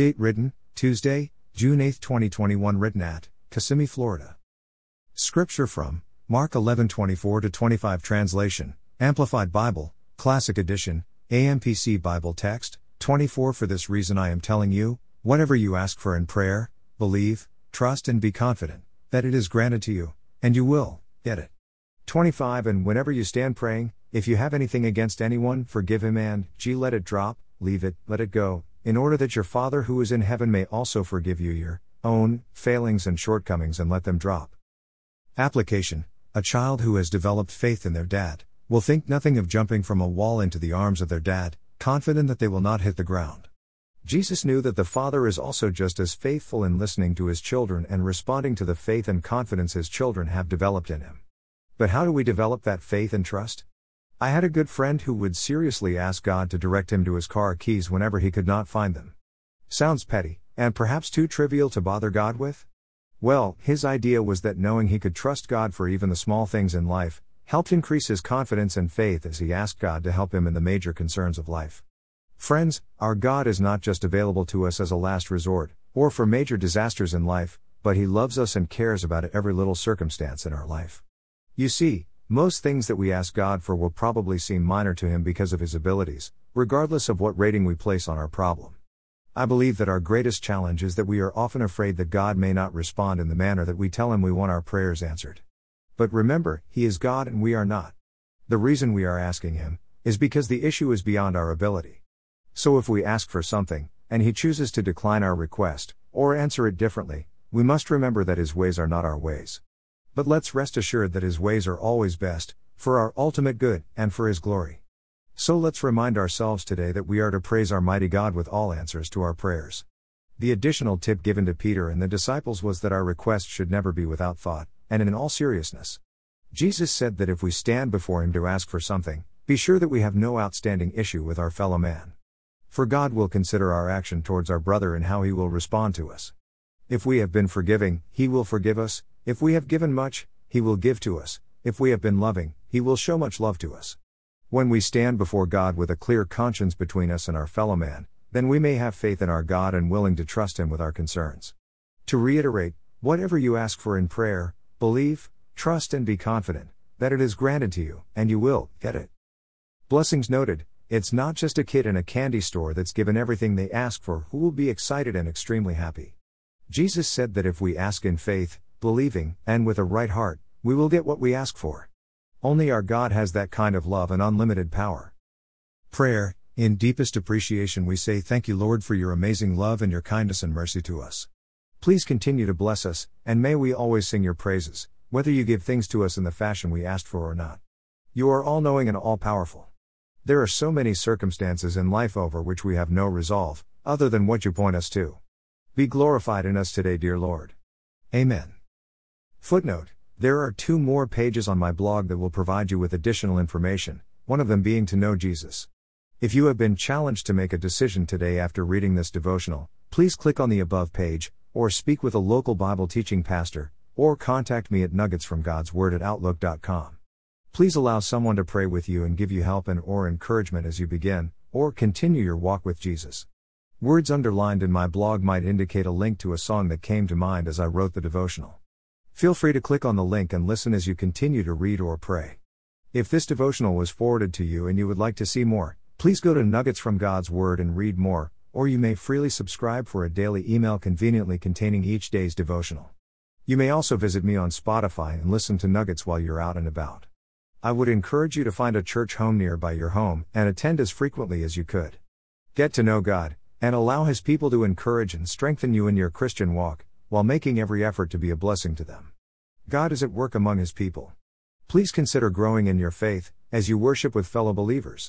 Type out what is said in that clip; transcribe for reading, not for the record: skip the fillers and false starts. Date written, Tuesday, June 8, 2021. Written at, Kissimmee, Florida. Scripture from, Mark 11:24-25. Translation, Amplified Bible, Classic Edition, AMPC Bible Text, 24. For this reason I am telling you, whatever you ask for in prayer, believe, trust and be confident, that it is granted to you, and you will get it. 25. And whenever you stand praying, if you have anything against anyone, forgive him and, let it drop, leave it, let it go, in order that your Father who is in heaven may also forgive you your own failings and shortcomings and let them drop. Application: a child who has developed faith in their dad will think nothing of jumping from a wall into the arms of their dad, confident that they will not hit the ground. Jesus knew that the Father is also just as faithful in listening to his children and responding to the faith and confidence his children have developed in him. But how do we develop that faith and trust? I had a good friend who would seriously ask God to direct him to his car keys whenever he could not find them. Sounds petty, and perhaps too trivial to bother God with? Well, his idea was that knowing he could trust God for even the small things in life helped increase his confidence and faith as he asked God to help him in the major concerns of life. Friends, our God is not just available to us as a last resort, or for major disasters in life, but He loves us and cares about every little circumstance in our life. You see, most things that we ask God for will probably seem minor to Him because of His abilities, regardless of what rating we place on our problem. I believe that our greatest challenge is that we are often afraid that God may not respond in the manner that we tell Him we want our prayers answered. But remember, He is God and we are not. The reason we are asking Him is because the issue is beyond our ability. So if we ask for something, and He chooses to decline our request, or answer it differently, we must remember that His ways are not our ways. But let's rest assured that His ways are always best, for our ultimate good, and for His glory. So let's remind ourselves today that we are to praise our mighty God with all answers to our prayers. The additional tip given to Peter and the disciples was that our requests should never be without thought, and in all seriousness. Jesus said that if we stand before Him to ask for something, be sure that we have no outstanding issue with our fellow man. For God will consider our action towards our brother and how He will respond to us. If we have been forgiving, He will forgive us. If we have given much, He will give to us. If we have been loving, He will show much love to us. When we stand before God with a clear conscience between us and our fellow man, then we may have faith in our God and willing to trust Him with our concerns. To reiterate, whatever you ask for in prayer, believe, trust and be confident, that it is granted to you, and you will get it. Blessings noted. It's not just a kid in a candy store that's given everything they ask for who will be excited and extremely happy. Jesus said that if we ask in faith, believing, and with a right heart, we will get what we ask for. Only our God has that kind of love and unlimited power. Prayer. In deepest appreciation we say thank you, Lord, for your amazing love and your kindness and mercy to us. Please continue to bless us, and may we always sing your praises, whether you give things to us in the fashion we asked for or not. You are all-knowing and all-powerful. There are so many circumstances in life over which we have no resolve, other than what you point us to. Be glorified in us today, dear Lord. Amen. Footnote: there are 2 more pages on my blog that will provide you with additional information, one of them being To Know Jesus. If you have been challenged to make a decision today after reading this devotional, please click on the above page, or speak with a local Bible teaching pastor, or contact me at nuggetsfromgodsword@outlook.com. Please allow someone to pray with you and give you help and or encouragement as you begin, or continue your walk with Jesus. Words underlined in my blog might indicate a link to a song that came to mind as I wrote the devotional. Feel free to click on the link and listen as you continue to read or pray. If this devotional was forwarded to you and you would like to see more, please go to Nuggets from God's Word and read more, or you may freely subscribe for a daily email conveniently containing each day's devotional. You may also visit me on Spotify and listen to Nuggets while you're out and about. I would encourage you to find a church home nearby your home and attend as frequently as you could. Get to know God, and allow His people to encourage and strengthen you in your Christian walk, while making every effort to be a blessing to them. God is at work among His people. Please consider growing in your faith, as you worship with fellow believers.